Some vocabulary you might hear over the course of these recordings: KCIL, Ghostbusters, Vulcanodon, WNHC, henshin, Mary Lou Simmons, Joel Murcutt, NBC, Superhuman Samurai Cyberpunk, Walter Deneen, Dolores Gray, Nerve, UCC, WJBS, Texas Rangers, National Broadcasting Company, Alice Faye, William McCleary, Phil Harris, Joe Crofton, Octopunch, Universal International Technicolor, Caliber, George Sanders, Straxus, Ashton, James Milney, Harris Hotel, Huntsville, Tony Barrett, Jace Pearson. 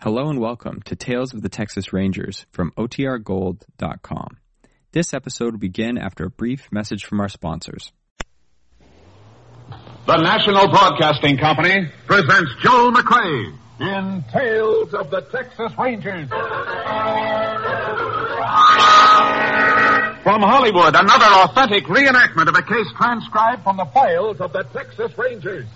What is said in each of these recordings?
Hello and welcome to Tales of the Texas Rangers from OTRGold.com. This episode will begin after a brief message from our sponsors. The National Broadcasting Company presents Joel McCrea in Tales of the Texas Rangers. From Hollywood, another authentic reenactment of a case transcribed from the files of the Texas Rangers.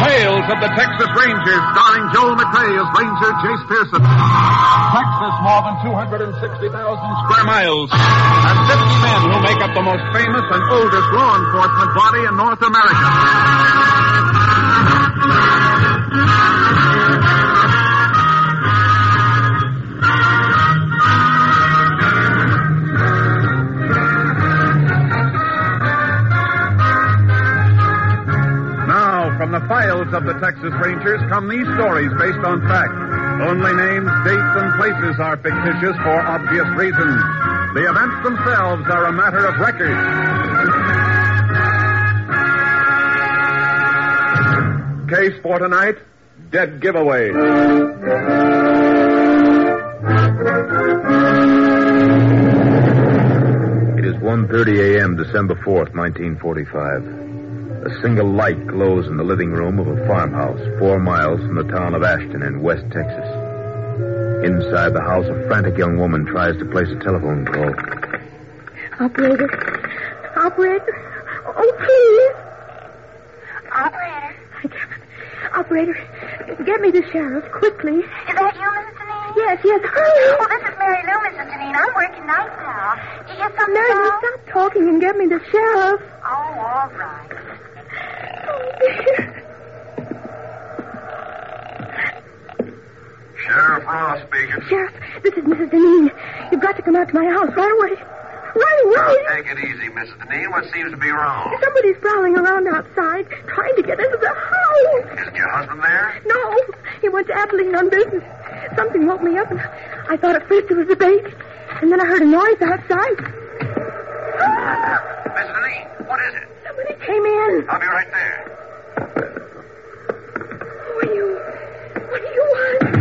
Tales of the Texas Rangers, starring Joel McCrea as Ranger Jace Pearson. Texas, more than 260,000 square miles, and 50 men who make up the most famous and oldest law enforcement body in North America. From the files of the Texas Rangers come these stories based on fact. Only names, dates, and places are fictitious for obvious reasons. The events themselves are a matter of record. Case for tonight, Dead Giveaway. It is 1:30 a.m., December 4th, 1945. A single light glows in the living room of a farmhouse 4 miles from the town of Ashton in West Texas. Inside the house, a frantic young woman tries to place a telephone call. Operator. Operator. Oh, please. Operator. I can't. Operator, get me the sheriff, quickly. Is that you, Mrs. Deneen? Yes, hurry. Oh, this is Mary Lou, Mrs. Deneen. I'm working night now. Did you get something? Mary, you stop talking and get me the sheriff. Oh, all right. Sheriff Ross speaking. Sheriff, this is Mrs. Deneen. You've got to come out to my house right away. Take it easy, Mrs. Deneen. What seems to be wrong? Somebody's prowling around outside, trying to get into the house. Isn't your husband there? No. He went to Abilene on business. Something woke me up, and I thought at first it was the bait. And then I heard a noise outside. Mrs. Deneen, what is it? Somebody came in. I'll be right there. Who are you? What do you want?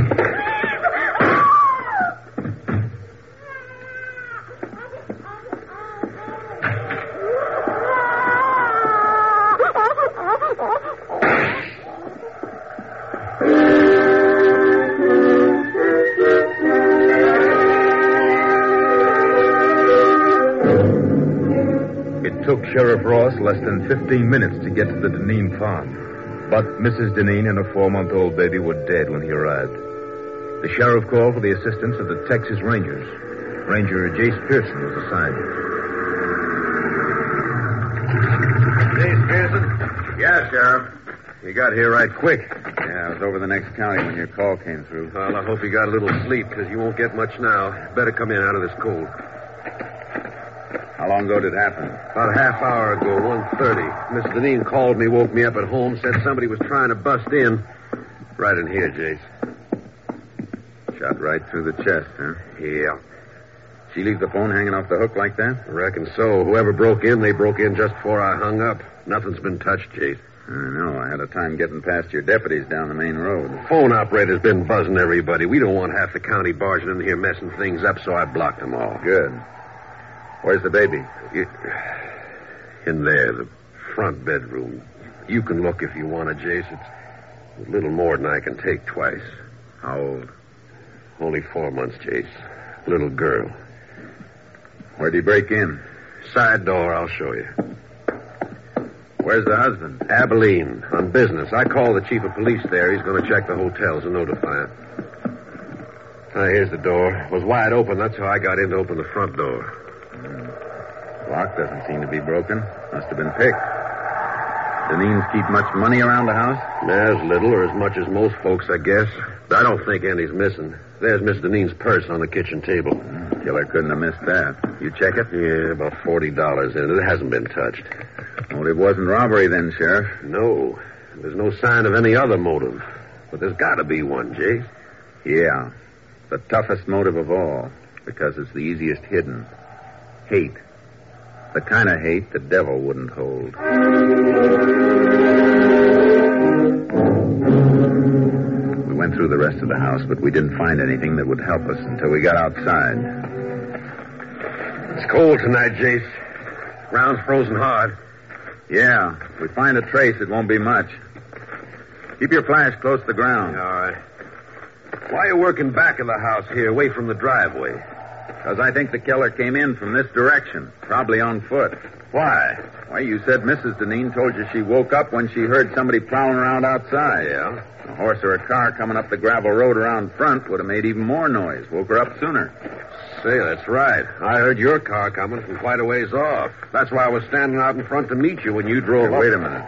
It took Sheriff Ross less than 15 minutes to get to the Deneen farm. But Mrs. Deneen and her 4-month-old baby were dead when he arrived. The sheriff called for the assistance of the Texas Rangers. Ranger Jace Pearson was assigned. Jace Pearson? Yeah, Sheriff. You got here right quick. Yeah, I was over the next county when your call came through. Well, I hope you got a little sleep, because you won't get much now. Better come in out of this cold. How long ago did it happen? About a half hour ago, 1:30. Miss Deneen called me, woke me up at home, said somebody was trying to bust in. Right in here, Jace. Shot right through the chest, huh? Yeah. She leave the phone hanging off the hook like that? I reckon so. Whoever broke in, they broke in just before I hung up. Nothing's been touched, Jace. I know. I had a time getting past your deputies down the main road. The phone operator's been buzzing everybody. We don't want half the county barging in here messing things up, so I blocked them all. Good. Where's the baby? In there, the front bedroom. You can look if you want to, Jace. It's a little more than I can take twice. How old? Only 4 months, Jace. Little girl. Where'd he break in? Side door, I'll show you. Where's the husband? Abilene, on business. I call the chief of police there. He's going to check the hotels and notify him. Now, here's the door. It was wide open. That's how I got in to open the front door. Lock doesn't seem to be broken. Must have been picked. Deneens keep much money around the house? As little or as much as most folks, I guess. I don't think any's missing. There's Miss Deneen's purse on the kitchen table. Killer couldn't have missed that. You check it? Yeah, about $40 in it. It hasn't been touched. Motive wasn't robbery then, Sheriff. No. There's no sign of any other motive. But there's got to be one, Jace. Yeah. The toughest motive of all, because it's the easiest hidden. Hate. The kind of hate the devil wouldn't hold. We went through the rest of the house, but we didn't find anything that would help us until we got outside. It's cold tonight, Jace. Ground's frozen hard. Yeah. If we find a trace, it won't be much. Keep your flash close to the ground. Yeah, all right. Why are you working back of the house here, away from the driveway? Because I think the killer came in from this direction, probably on foot. Why? Why, you said Mrs. Deneen told you she woke up when she heard somebody plowing around outside. Yeah. A horse or a car coming up the gravel road around front would have made even more noise, woke her up sooner. Say, that's right. I heard your car coming from quite a ways off. That's why I was standing out in front to meet you when you drove up. Wait a minute.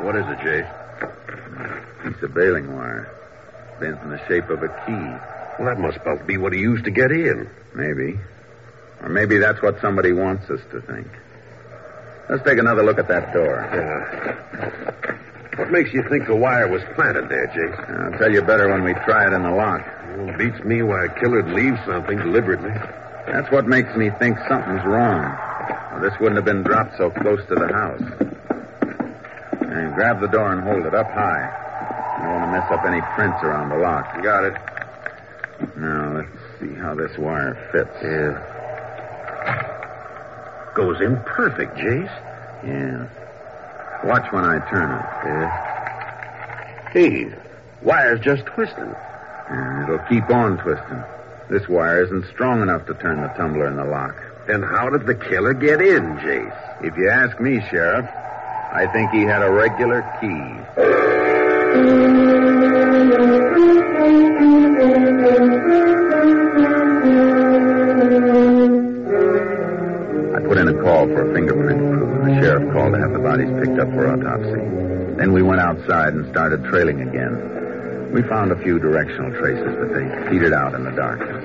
What is it, Jay? Piece of baling wire. Bent in the shape of a key. Well, that must about be what he used to get in. Maybe. Or maybe that's what somebody wants us to think. Let's take another look at that door. Yeah. What makes you think the wire was planted there, Jake? I'll tell you better when we try it in the lock. Well, beats me why a killer'd leave something deliberately. That's what makes me think something's wrong. Well, this wouldn't have been dropped so close to the house. And grab the door and hold it up high. I don't want to mess up any prints around the lock. Got it. Now, let's see how this wire fits. Yeah. Goes in perfect, Jace. Yeah. Watch when I turn it. Yeah. Hey, wire's just twisting. Yeah, it'll keep on twisting. This wire isn't strong enough to turn the tumbler in the lock. Then how did the killer get in, Jace? If you ask me, Sheriff, I think he had a regular key. I put in a call for a fingerprint proof. The sheriff called to have the bodies picked up for autopsy. Then we went outside and started trailing again. We found a few directional traces, but they petered out in the darkness.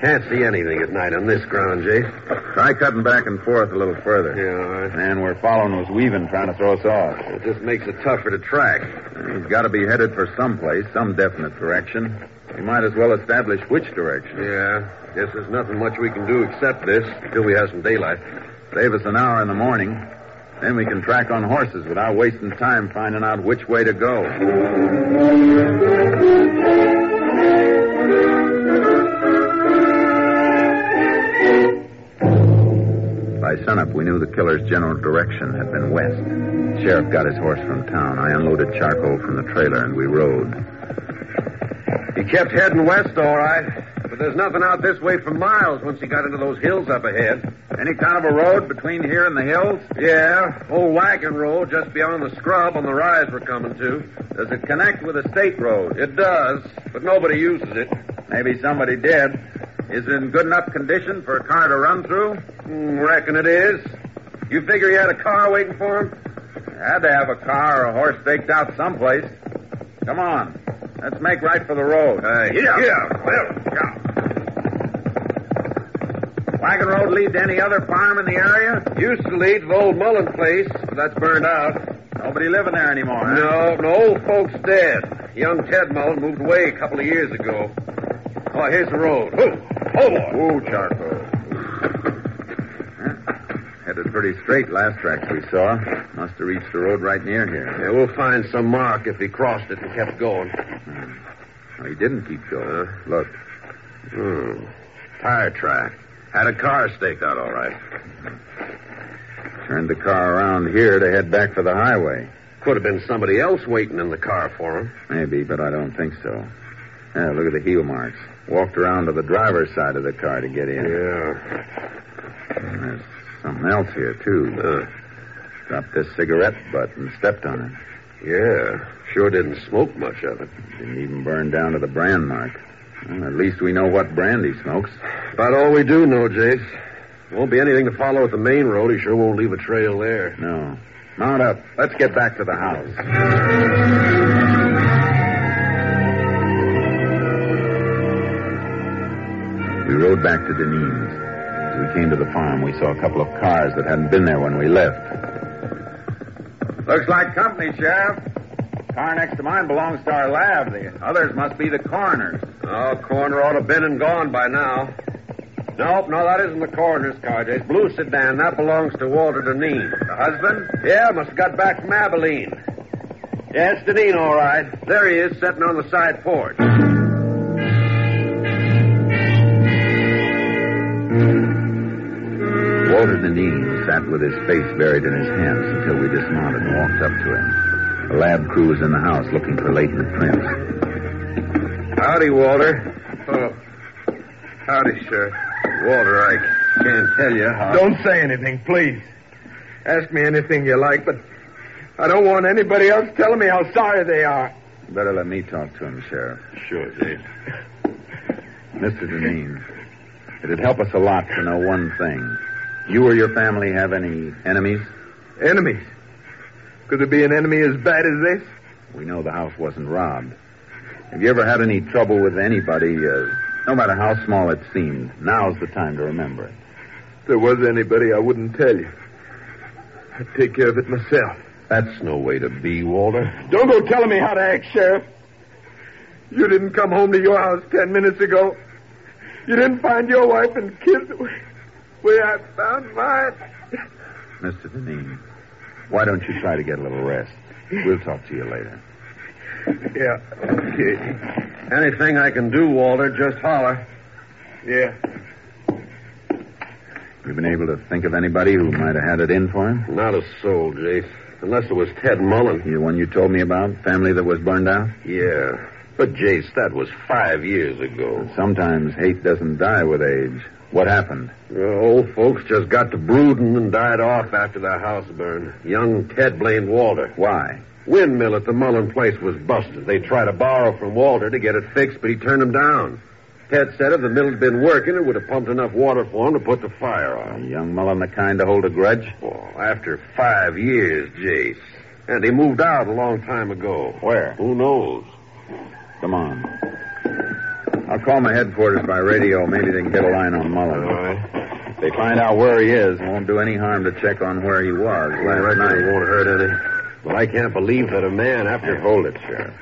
Can't see anything at night on this ground, Jace. Try cutting back and forth a little further. Yeah, all right. Man we're following was weaving, trying to throw us off. It just makes it tougher to track. We've got to be headed for some place, some definite direction. We might as well establish which direction. Yeah. Guess there's nothing much we can do except this until we have some daylight. Save us an hour in the morning. Then we can track on horses without wasting time finding out which way to go. By sunup, we knew the killer's general direction had been west. The sheriff got his horse from town. I unloaded charcoal from the trailer, and we rode. He kept heading west, all right. But there's nothing out this way for miles once he got into those hills up ahead. Any kind of a road between here and the hills? Yeah, old wagon road just beyond the scrub on the rise we're coming to. Does it connect with a state road? It does, but nobody uses it. Maybe somebody did. Is it in good enough condition for a car to run through? Reckon it is. You figure he had a car waiting for him? Had to have a car or a horse staked out someplace. Come on. Let's make right for the road. Yeah. Wagon road lead to any other farm in the area? Used to lead to the old Mullen place, but that's burned out. Nobody living there anymore, huh? No, old folks dead. Young Ted Mullen moved away a couple of years ago. Oh, here's the road. Oh, boy. Ooh, charcoal. Headed pretty straight last tracks we saw. Must have reached the road right near here. Yeah, we'll find some mark if he crossed it and kept going. Well, he didn't keep going. Look. Tire track. Had a car staked out all right. Turned the car around here to head back for the highway. Could have been somebody else waiting in the car for him. Maybe, but I don't think so. Yeah, look at the heel marks. Walked around to the driver's side of the car to get in. Yeah. Something else here, too. Dropped this cigarette butt and stepped on it. Yeah, sure didn't smoke much of it. Didn't even burn down to the brand mark. Well, at least we know what brand he smokes. About all we do know, Jace. Won't be anything to follow at the main road. He sure won't leave a trail there. No. Mount up. Let's get back to the house. We rode back to Deneen's. As we came to the farm, we saw a couple of cars that hadn't been there when we left. Looks like company, Sheriff. The car next to mine belongs to our lab. The others must be the coroner's. Oh, coroner ought to have been and gone by now. Nope, no, that isn't the coroner's car, Jace. Blue sedan, that belongs to Walter Deneen. The husband? Yeah, must have got back from Abilene. Yeah, it's Deneen, all right. There he is, sitting on the side porch. Walter Deneen sat with his face buried in his hands until we dismounted and walked up to him. The lab crew was in the house looking for latent prints. Howdy, Walter. Oh. Howdy, Sheriff. Walter, I can't tell you how... Don't say anything, please. Ask me anything you like, but I don't want anybody else telling me how sorry they are. Better let me talk to him, Sheriff. Sure, Jace. Mr. Deneen, it'd help us a lot to know one thing. You or your family have any enemies? Enemies? Could there be an enemy as bad as this? We know the house wasn't robbed. Have you ever had any trouble with anybody, no matter how small it seemed, now's the time to remember it. If there was anybody, I wouldn't tell you. I'd take care of it myself. That's no way to be, Walter. Don't go telling me how to act, Sheriff. You didn't come home to your house 10 minutes ago. You didn't find your wife and kids the way I found mine. Mr. Deneen, why don't you try to get a little rest? We'll talk to you later. Yeah, okay. Anything I can do, Walter, just holler. Yeah. You been able to think of anybody who might have had it in for him? Not a soul, Jace. Unless it was Ted Mullen. The one you told me about? Family that was burned out? Yeah. But, Jace, that was 5 years ago. Sometimes hate doesn't die with age. What happened? Old folks just got to brooding and died off after their house burned. Young Ted blamed Walter. Why? Windmill at the Mullen place was busted. They tried to borrow from Walter to get it fixed, but he turned them down. Ted said if the mill had been working, it would have pumped enough water for him to put the fire on. Young Mullen the kind to hold a grudge? Oh, after 5 years, Jace. And he moved out a long time ago. Where? Who knows? Come on. I'll call my headquarters by radio. Maybe they can get a line on Mullen. All right. If they find out where he is, it won't do any harm to check on where he was last night. It won't hurt any. Well, I can't believe that a man after... Hold it, Sheriff.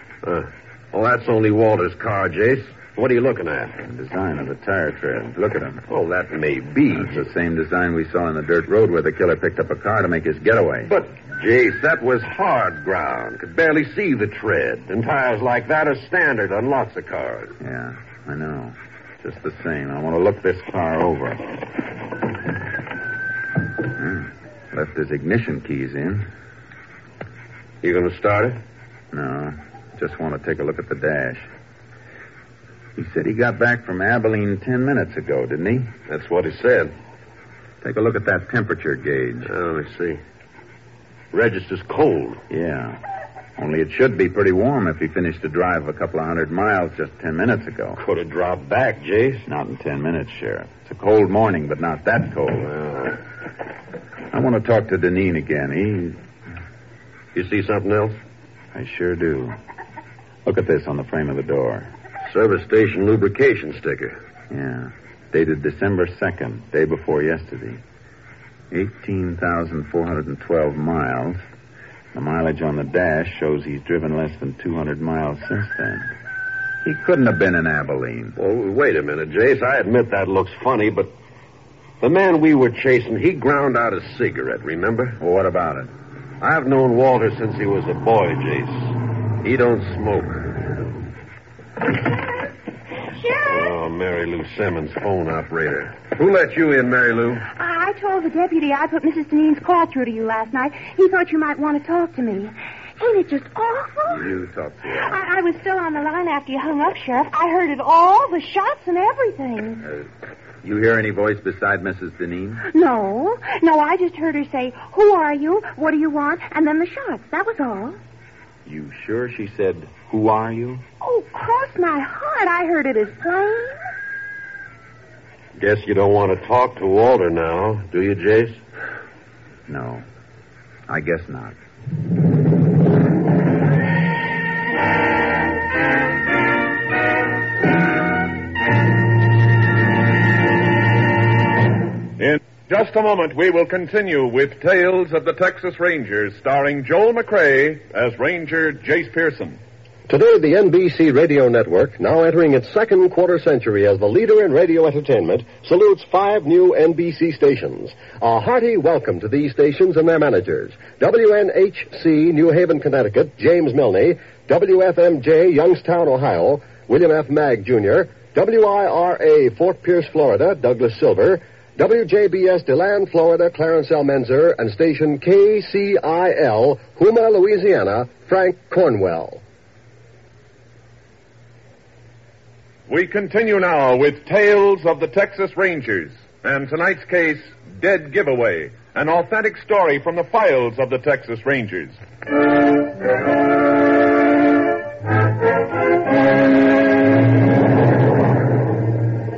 Well, that's only Walter's car, Jace. What are you looking at? The design of the tire trail. Look at him. Oh, that may be. It's the same design we saw in the dirt road where the killer picked up a car to make his getaway. But, Jace, that was hard ground. Could barely see the tread. And tires like that are standard on lots of cars. Yeah, I know. Just the same. I want to look this car over. Left his ignition keys in. You going to start it? No. Just want to take a look at the dash. He said he got back from Abilene 10 minutes ago, didn't he? That's what he said. Take a look at that temperature gauge. Oh, let me see. Register's cold. Yeah. Only it should be pretty warm if he finished the drive of a couple of 100 miles just 10 minutes ago. Could have dropped back, Jace. Not in 10 minutes, Sheriff. It's a cold morning, but not that cold. I want to talk to Deneen again. You see something else? I sure do. Look at this on the frame of the door. Service station lubrication sticker. Yeah. Dated December 2nd, day before yesterday. 18,412 miles. The mileage on the dash shows he's driven less than 200 miles since then. He couldn't have been in Abilene. Well, wait a minute, Jace. I admit that looks funny, but the man we were chasing, he ground out a cigarette, remember? Well, what about it? I've known Walter since he was a boy, Jace. He don't smoke. Sheriff? Oh, Mary Lou Simmons, phone operator. Who let you in, Mary Lou? I told the deputy I put Mrs. Deneen's call through to you last night. He thought you might want to talk to me. Ain't it just awful? You talked to her. I was still on the line after you hung up, Sheriff. I heard it all, the shots and everything. You hear any voice beside Mrs. Deneen? No, I just heard her say, "Who are you? What do you want?" And then the shots. That was all. You sure she said, "Who are you?" Oh, cross my heart. I heard it as plain. Guess you don't want to talk to Walter now, do you, Jace? No, I guess not. In just a moment, we will continue with Tales of the Texas Rangers, starring Joel McCrea as Ranger Jace Pearson. Today, the NBC Radio Network, now entering its second quarter century as the leader in radio entertainment, salutes 5 new NBC stations. A hearty welcome to these stations and their managers. WNHC, New Haven, Connecticut, James Milney. WFMJ, Youngstown, Ohio, William F. Mag, Jr. WIRA, Fort Pierce, Florida, Douglas Silver. WJBS, DeLand, Florida, Clarence L. Menzer. And station KCIL, Houma, Louisiana, Frank Cornwell. We continue now with Tales of the Texas Rangers, and tonight's case, Dead Giveaway, an authentic story from the files of the Texas Rangers.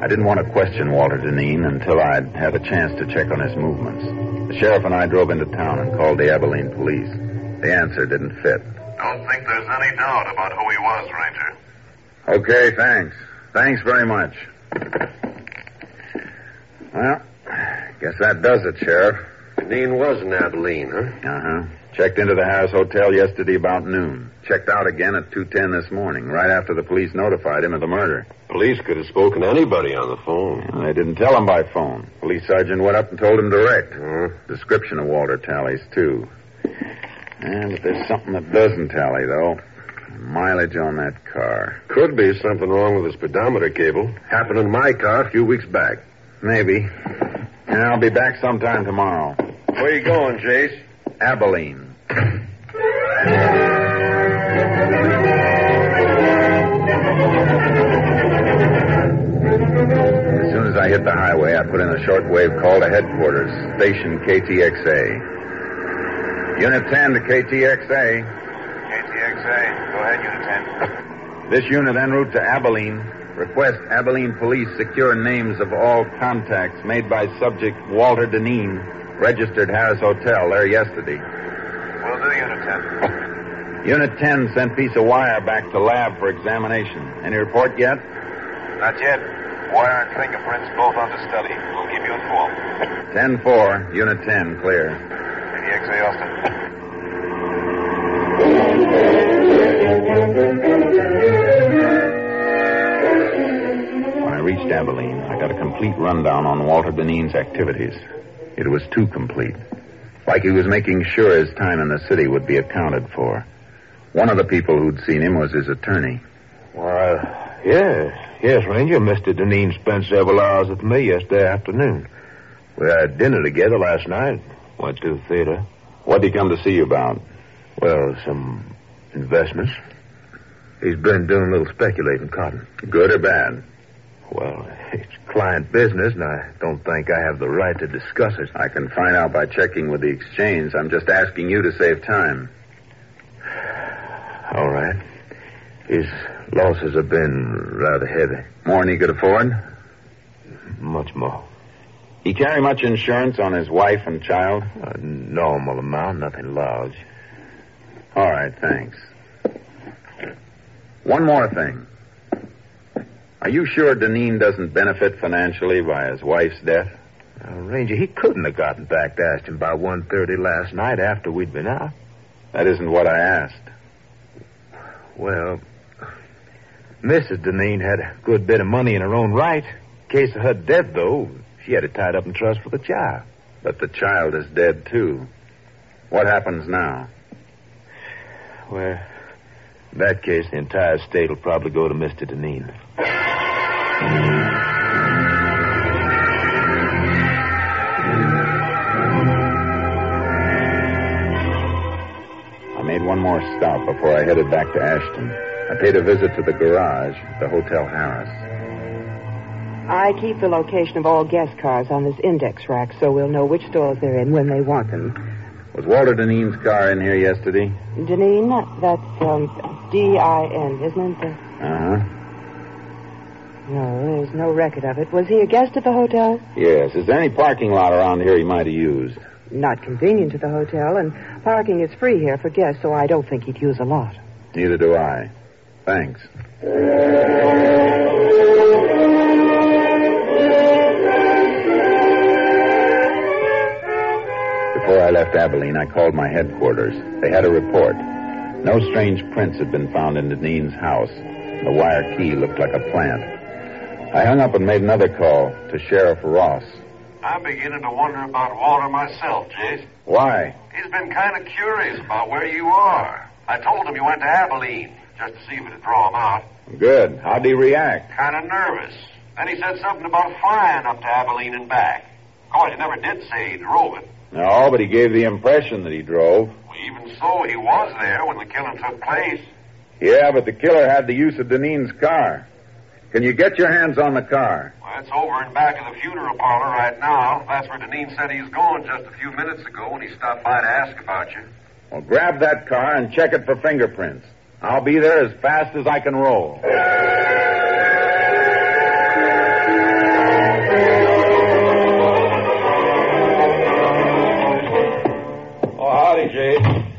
I didn't want to question Walter Deneen until I'd had a chance to check on his movements. The sheriff and I drove into town and called the Abilene police. The answer didn't fit. Don't think there's any doubt about who he was, Ranger. Okay, thanks. Thanks very much. Well, guess that does it, Sheriff. Deneen was in Abilene, huh? Uh-huh. Checked into the Harris Hotel yesterday about noon. Checked out again at 2:10 this morning, right after the police notified him of the murder. Police could have spoken to anybody on the phone. Yeah, they didn't tell him by phone. Police sergeant went up and told him direct. Description of Walter tallies, too. But there's something that doesn't tally, though. Mileage on that car. Could be something wrong with the speedometer cable. Happened in my car a few weeks back. Maybe. And I'll be back sometime tomorrow. Where you going, Jace? Abilene. As soon as I hit the highway, I put in a shortwave call to headquarters, station KTXA. Unit 10 to KTXA. KTXA. Go ahead, Unit 10. This unit en route to Abilene. Request Abilene police secure names of all contacts made by subject Walter Deneen, registered Harris Hotel there yesterday. Will do, Unit 10. Unit 10 sent piece of wire back to lab for examination. Any report yet? Not yet. Wire and fingerprints both under study. We'll keep you informed. 10-4, Unit 10, clear. KTXA, Austin. When I reached Abilene, I got a complete rundown on Walter Deneen's activities. It was too complete. Like he was making sure his time in the city would be accounted for. One of the people who'd seen him was his attorney. Well, yes, Ranger. Mr. Deneen spent several hours with me yesterday afternoon. We had dinner together last night. Went to the theater. What did he come to see you about? Well, some investments. He's been doing a little speculating, Cotton. Good or bad? Well, it's client business, and I don't think I have the right to discuss it. I can find out by checking with the exchange. I'm just asking you to save time. All right. His losses have been rather heavy. More than he could afford? Much more. He carry much insurance on his wife and child? A normal amount, nothing large. All right, thanks. One more thing. Are you sure Deneen doesn't benefit financially by his wife's death? Now, Ranger, he couldn't have gotten back to Ashton by 1:30 last night after we'd been out. That isn't what I asked. Well, Mrs. Deneen had a good bit of money in her own right. In case of her death, though, she had it tied up in trust for the child. But the child is dead, too. What happens now? Well, in that case, the entire state will probably go to Mr. Deneen. I made one more stop before I headed back to Ashton. I paid a visit to the garage at the Hotel Harris. I keep the location of all guest cars on this index rack so we'll know which stores they're in when they want them. Was Walter Deneen's car in here yesterday? Deneen? That's, D-I-N, isn't it? Uh-huh. No, there's no record of it. Was he a guest at the hotel? Yes. Is there any parking lot around here he might have used? Not convenient to the hotel, and parking is free here for guests, so I don't think he'd use a lot. Neither do I. Thanks. Before I left Abilene, I called my headquarters. They had a report. No strange prints had been found in Deneen's house. The wire key looked like a plant. I hung up and made another call to Sheriff Ross. I'm beginning to wonder about Walter myself, Jace. Why? He's been kind of curious about where you are. I told him you went to Abilene, just to see if it'd draw him out. Good. How'd he react? Kind of nervous. Then he said something about flying up to Abilene and back. Of course, he never did say he drove it. No, but he gave the impression that he drove. Well, even so, he was there when the killing took place. Yeah, but the killer had the use of Deneen's car. Can you get your hands on the car? Well, it's over and back of the funeral parlor right now. That's where Deneen said he was going just a few minutes ago when he stopped by to ask about you. Well, grab that car and check it for fingerprints. I'll be there as fast as I can roll. Oh, howdy, Jay.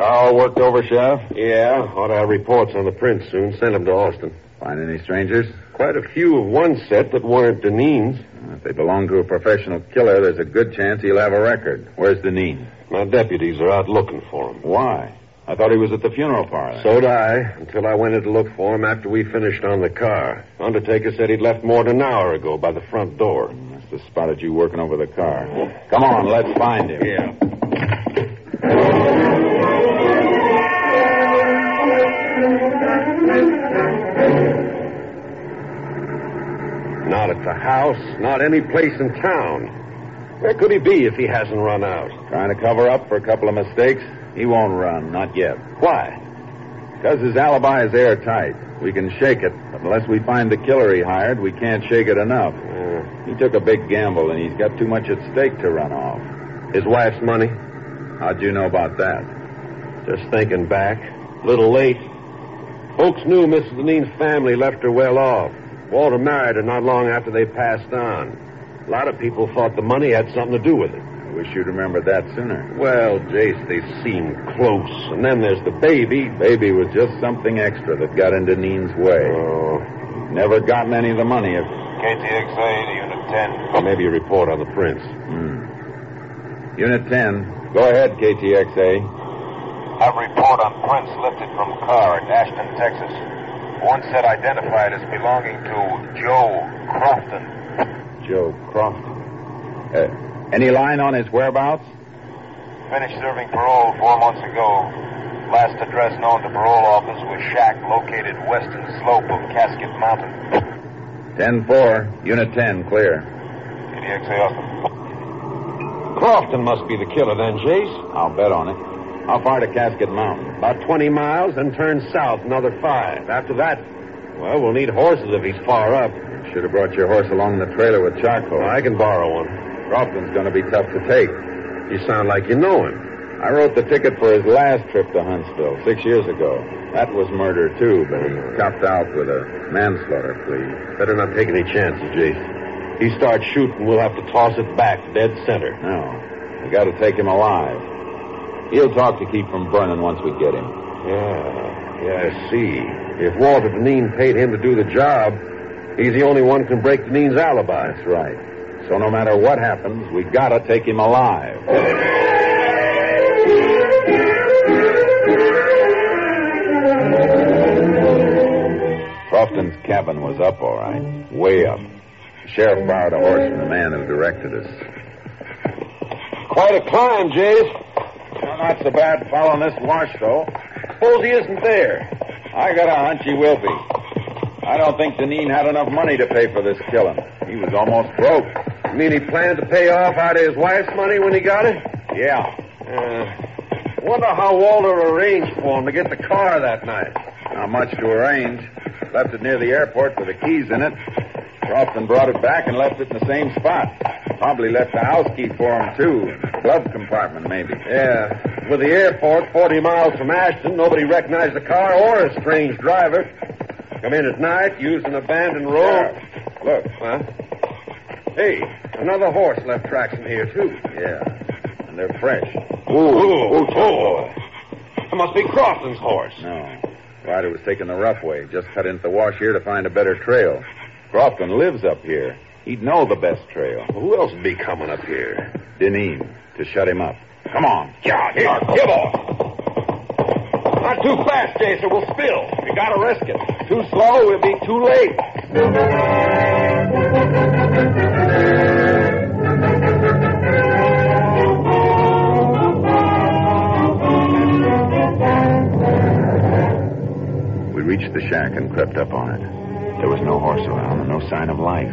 All worked over, Sheriff? Yeah, ought to have reports on the prints soon. Send them to Austin. Find any strangers? Quite a few of one set that weren't Deneen's. If they belong to a professional killer, there's a good chance he'll have a record. Where's Deneen? My deputies are out looking for him. Why? I thought he was at the funeral parlor. So did I, until I went in to look for him after we finished on the car. Undertaker said he'd left more than an hour ago by the front door. Must have spotted you working over the car. Come on, let's find him. Yeah. Not at the house, not any place in town. Where could he be if he hasn't run out? Trying to cover up for a couple of mistakes? He won't run, not yet. Why? Because his alibi is airtight. We can shake it, but unless we find the killer he hired, we can't shake it enough. He took a big gamble, and he's got too much at stake to run off. His wife's money? How'd you know about that? Just thinking back. A little late. Folks knew Mrs. Deneen's family left her well off. Walter married her not long after they passed on. A lot of people thought the money had something to do with it. I wish you'd remembered that sooner. Well, Jace, they seem close. And then there's the baby. Baby was just something extra that got into Deneen's way. Oh. Never gotten any of the money. If... KTXA to Unit 10. Or maybe a report on the prints. Unit 10. Go ahead, KTXA. Have report on prints lifted from car at Ashton, Texas. One set identified as belonging to Joe Crofton. Joe Crofton. Any line on his whereabouts? Finished serving parole 4 months ago. Last address known to parole office was shack located western slope of Casket Mountain. 10-4, Unit 10, clear. KDXA Austin. Crofton must be the killer then, Jace. I'll bet on it. How far to Casket Mountain? About 20 miles, then turn south another 5. After that, well, we'll need horses if he's far up. Should have brought your horse along the trailer with charcoal. I can borrow one. Crofton's going to be tough to take. You sound like you know him. I wrote the ticket for his last trip to Huntsville 6 years ago. That was murder, too, but he topped out with a manslaughter plea. Better not take any chances, Jace. He starts shooting, we'll have to toss it back dead center. No, we got to take him alive. He'll talk to keep from burning once we get him. Yeah, I see. If Walter Deneen paid him to do the job, he's the only one who can break Deneen's alibi. That's right. So no matter what happens, we gotta take him alive. Crofton's cabin was up, all right. Way up. The sheriff borrowed a horse from the man who directed us. Quite a climb, Jace. Well, not so bad following this wash, though. Suppose he isn't there. I got a hunch he will be. I don't think Deneen had enough money to pay for this killing. He was almost broke. You mean he planned to pay off out of his wife's money when he got it? Yeah. Wonder how Walter arranged for him to get the car that night. Not much to arrange. Left it near the airport with the keys in it. Crofton brought it back and left it in the same spot. Probably left the house key for him, too. Glove compartment, maybe. Yeah. With the airport 40 miles from Ashton, nobody recognized the car or a strange driver. Come in at night, used an abandoned road. Yeah. Look. Huh? Hey, another horse left tracks in here, too. Yeah, and they're fresh. Ooh. That must be Crofton's horse. No. Ryder was taking the rough way. Just cut into the wash here to find a better trail. Crofton lives up here. He'd know the best trail. Well, who else would be coming up here? Deneen, to shut him up. Come on. Yeah, here. Give off. Not too fast, Jace, or we'll spill. You gotta risk it. Too slow, we'll be too late. We reached the shack and crept up on it. There was no horse around and no sign of life.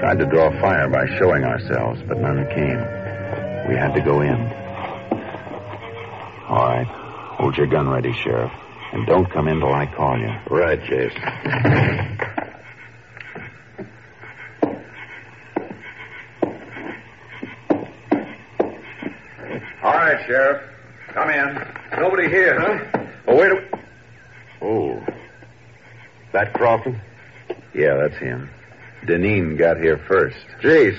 Tried to draw fire by showing ourselves, but none came. We had to go in. All right. Hold your gun ready, Sheriff. And don't come in till I call you. Right, Jace. All right, Sheriff. Come in. Nobody here, huh? Oh, wait a... Oh. That Crofton? Yeah, that's him. Deneen got here first. Jace,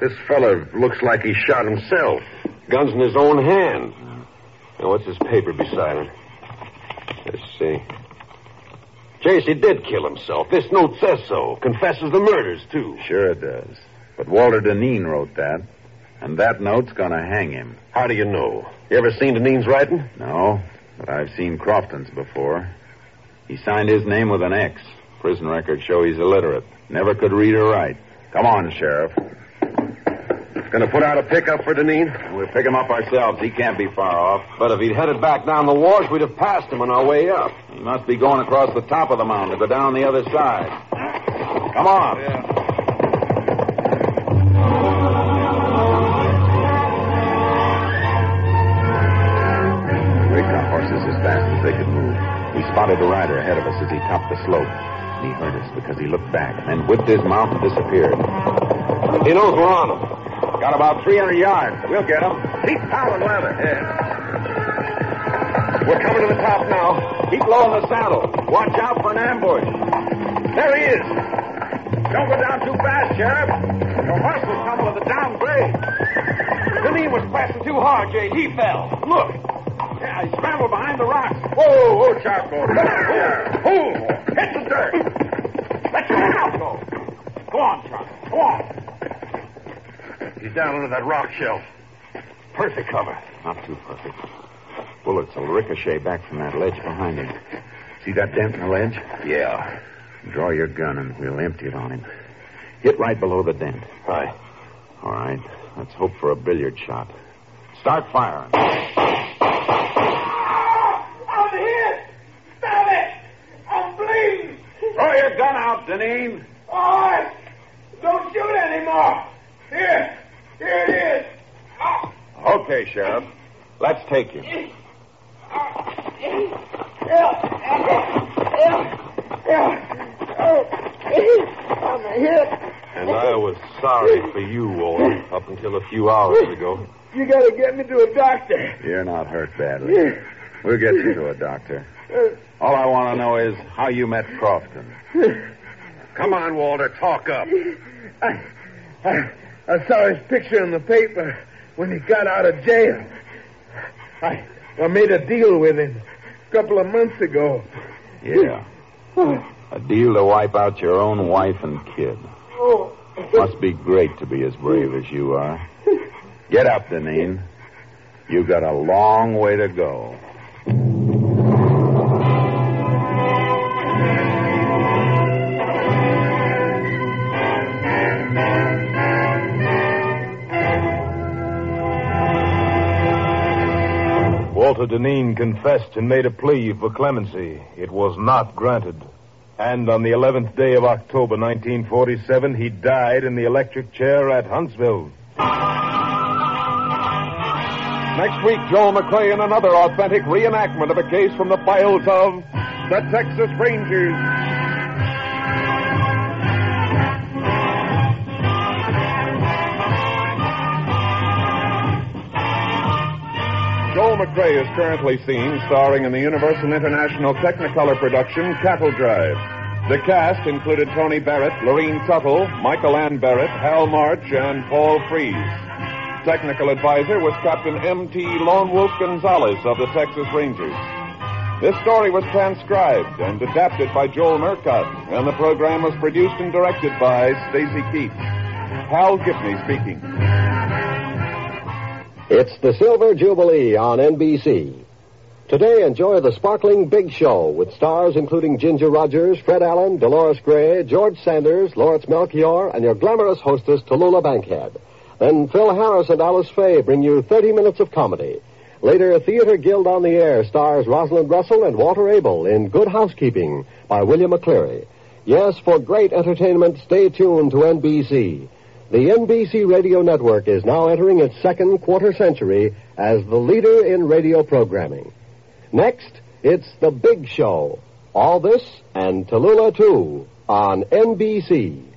this fella looks like he shot himself. Guns in his own hand. Now, what's this paper beside it? Let's see. Jace, he did kill himself. This note says so. Confesses the murders, too. Sure it does. But Walter Deneen wrote that, and that note's gonna hang him. How do you know? You ever seen Deneen's writing? No, but I've seen Crofton's before. He signed his name with an X. Prison records show he's illiterate. Never could read or write. Come on, Sheriff. Gonna put out a pickup for Deneen? We'll pick him up ourselves. He can't be far off. But if he'd headed back down the wash, we'd have passed him on our way up. He must be going across the top of the mountain to go down the other side. Come on. Yeah. We rigged our horses as fast as they could move. We spotted the rider ahead of us as he topped the slope. He heard us because he looked back and whipped his mount and disappeared. He knows we're on him. Got about 300 yards. We'll get him. Keep pounding leather. Yeah. We're coming to the top now. Keep low on the saddle. Watch out for an ambush. There he is. Don't go down too fast, Sheriff. Your horse will tumble to the down grade. Deneen was pressing too hard, Jay. He fell. Look. Yeah, he scrambled behind the rocks. Whoa, Charcoal. Pull. Hit the dirt. Let your mouth go. Go on, Charcoal. Go on. He's down under that rock shelf. Perfect cover. Not too perfect. Bullets will ricochet back from that ledge behind him. See that dent in the ledge? Yeah. Draw your gun and we'll empty it on him. Hit right below the dent. Right. All right. Let's hope for a billiard shot. Start firing. I'm hit! Stop it! I'm bleeding! Throw your gun out, Deneen. All right. Don't shoot anymore. Here. Here it is. Okay, Sheriff. Let's take him. And I was sorry for you, Walter, up until a few hours ago. You gotta get me to a doctor. You're not hurt badly. We'll get you to a doctor. All I want to know is how you met Crofton. Come on, Walter, talk up. I saw his picture in the paper when he got out of jail. I made a deal with him a couple of months ago. Yeah. A deal to wipe out your own wife and kid. Oh. Must be great to be as brave as you are. Get up, Deneen. You've got a long way to go. Walter Deneen confessed and made a plea for clemency. It was not granted. And on the 11th day of October, 1947, he died in the electric chair at Huntsville. Next week, Joel McCrea in another authentic reenactment of a case from the files of the Texas Rangers. Joel McCrea is currently seen starring in the Universal International Technicolor production, Cattle Drive. The cast included Tony Barrett, Lorene Tuttle, Michael Ann Barrett, Hal March, and Paul Frees. Technical advisor was Captain M.T. Lone Wolf Gonzalez of the Texas Rangers. This story was transcribed and adapted by Joel Murcutt, and the program was produced and directed by Stacy Keats. Hal Gibney speaking. It's the Silver Jubilee on NBC. Today, enjoy the sparkling Big Show with stars including Ginger Rogers, Fred Allen, Dolores Gray, George Sanders, Lawrence Melchior, and your glamorous hostess, Tallulah Bankhead. Then Phil Harris and Alice Faye bring you 30 minutes of comedy. Later, Theater Guild on the Air stars Rosalind Russell and Walter Abel in Good Housekeeping by William McCleary. Yes, for great entertainment, stay tuned to NBC. The NBC Radio Network is now entering its second quarter century as the leader in radio programming. Next, it's The Big Show. All this and Tallulah, too, on NBC.